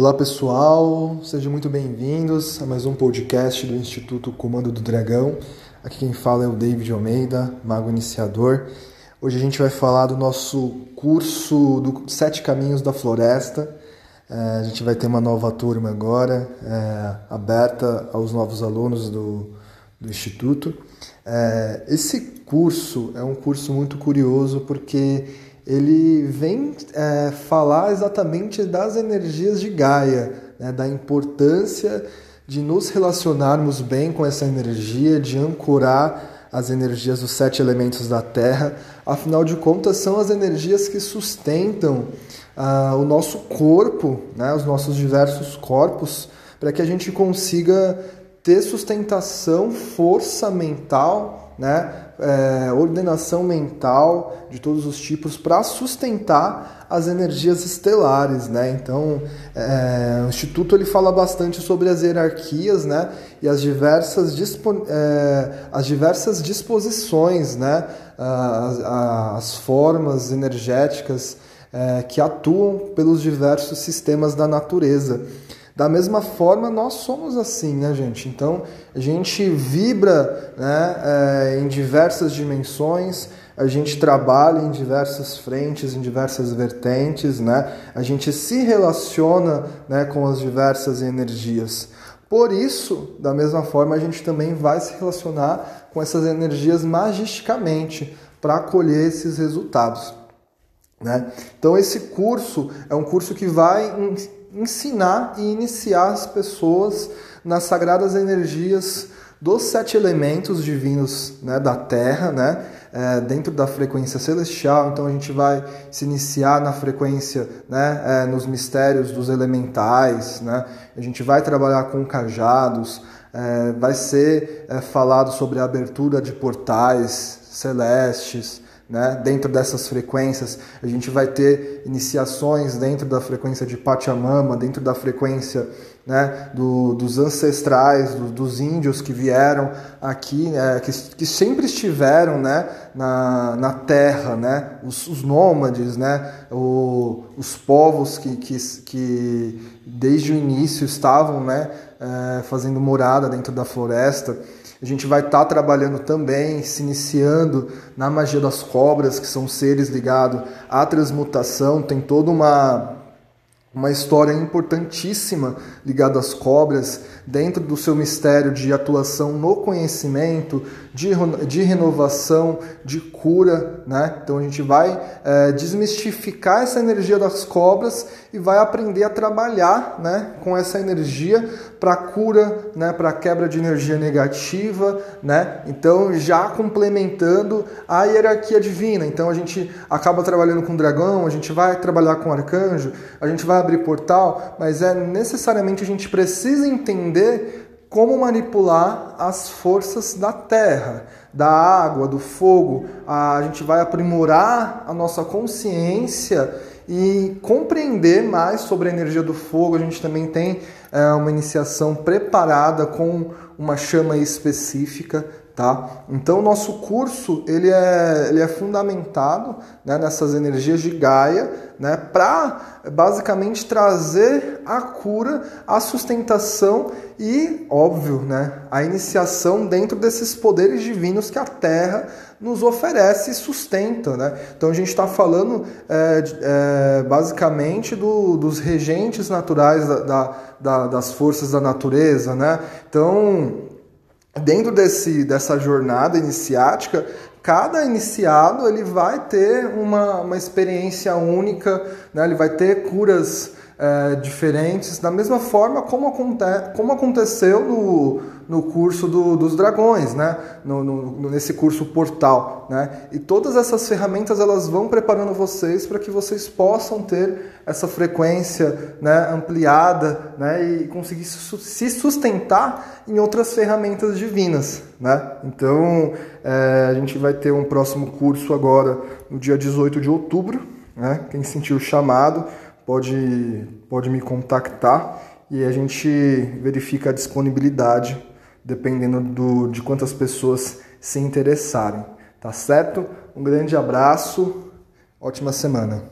Olá pessoal, sejam muito bem-vindos a mais um podcast do Instituto Comando do Dragão. Aqui quem fala é o David Almeida, mago iniciador. Hoje a gente vai falar do nosso curso do Sete Caminhos da Floresta. A gente vai ter uma nova turma agora, aberta aos novos alunos do Instituto. Esse curso é um curso muito curioso porque ele vem falar exatamente das energias de Gaia, né, da importância de nos relacionarmos bem com essa energia, de ancorar as energias dos sete elementos da Terra. Afinal de contas, são as energias que sustentam o nosso corpo, né, os nossos diversos corpos, para que a gente consiga ter sustentação, força mental, né, ordenação mental de todos os tipos para sustentar as energias estelares, né? Então, o Instituto ele fala bastante sobre as hierarquias, né? E as diversas disposições, né? As formas energéticas que atuam pelos diversos sistemas da natureza. Da mesma forma, nós somos assim, né, gente? Então, a gente vibra, né, em diversas dimensões, a gente trabalha em diversas frentes, em diversas vertentes, né? A gente se relaciona, né, com as diversas energias. Por isso, da mesma forma, a gente também vai se relacionar com essas energias magisticamente para colher esses resultados, né? Então, esse curso é um curso que vai ensinar e iniciar as pessoas nas sagradas energias dos sete elementos divinos, né, da Terra, né, dentro da frequência celestial. Então a gente vai se iniciar na frequência, né, nos mistérios dos elementais, né, a gente vai trabalhar com cajados, vai ser falado sobre a abertura de portais celestes, né? Dentro dessas frequências, a gente vai ter iniciações dentro da frequência de Pachamama, dentro da frequência, né, dos ancestrais, dos índios que vieram aqui, né, que sempre estiveram, né, na terra, né, os nômades, né, os povos que desde o início estavam, né, fazendo morada dentro da floresta. A gente vai estar trabalhando também, se iniciando na magia das cobras, que são seres ligados à transmutação. Tem toda uma história importantíssima ligada às cobras, dentro do seu mistério de atuação no conhecimento, de renovação, de cura, né? Então a gente vai desmistificar essa energia das cobras e vai aprender a trabalhar, né, com essa energia para cura, né, para quebra de energia negativa, né? Então já complementando a hierarquia divina. Então a gente acaba trabalhando com dragão, a gente vai trabalhar com arcanjo, a gente vai abrir portal, mas necessariamente a gente precisa entender como manipular as forças da terra, da água, do fogo. A gente vai aprimorar a nossa consciência e compreender mais sobre a energia do fogo. A gente também tem uma iniciação preparada com uma chama específica, tá? Então o nosso curso ele é fundamentado, né, nessas energias de Gaia, né, para basicamente trazer a cura, a sustentação e, óbvio, né, a iniciação dentro desses poderes divinos que a Terra nos oferece e sustenta, né? Então a gente está falando basicamente dos regentes naturais das forças da natureza, né? Então, dentro dessa jornada iniciática, cada iniciado ele vai ter uma experiência única, né? Ele vai ter curas diferentes, da mesma forma como aconteceu no curso dos dragões, né? Nesse curso portal, né? E todas essas ferramentas elas vão preparando vocês para que vocês possam ter essa frequência, né, ampliada, né, e conseguir se sustentar em outras ferramentas divinas, né? Então a gente vai ter um próximo curso agora no dia 18 de outubro, né? Quem sentiu o chamado pode me contactar e a gente verifica a disponibilidade, dependendo de quantas pessoas se interessarem, tá certo? Um grande abraço, ótima semana!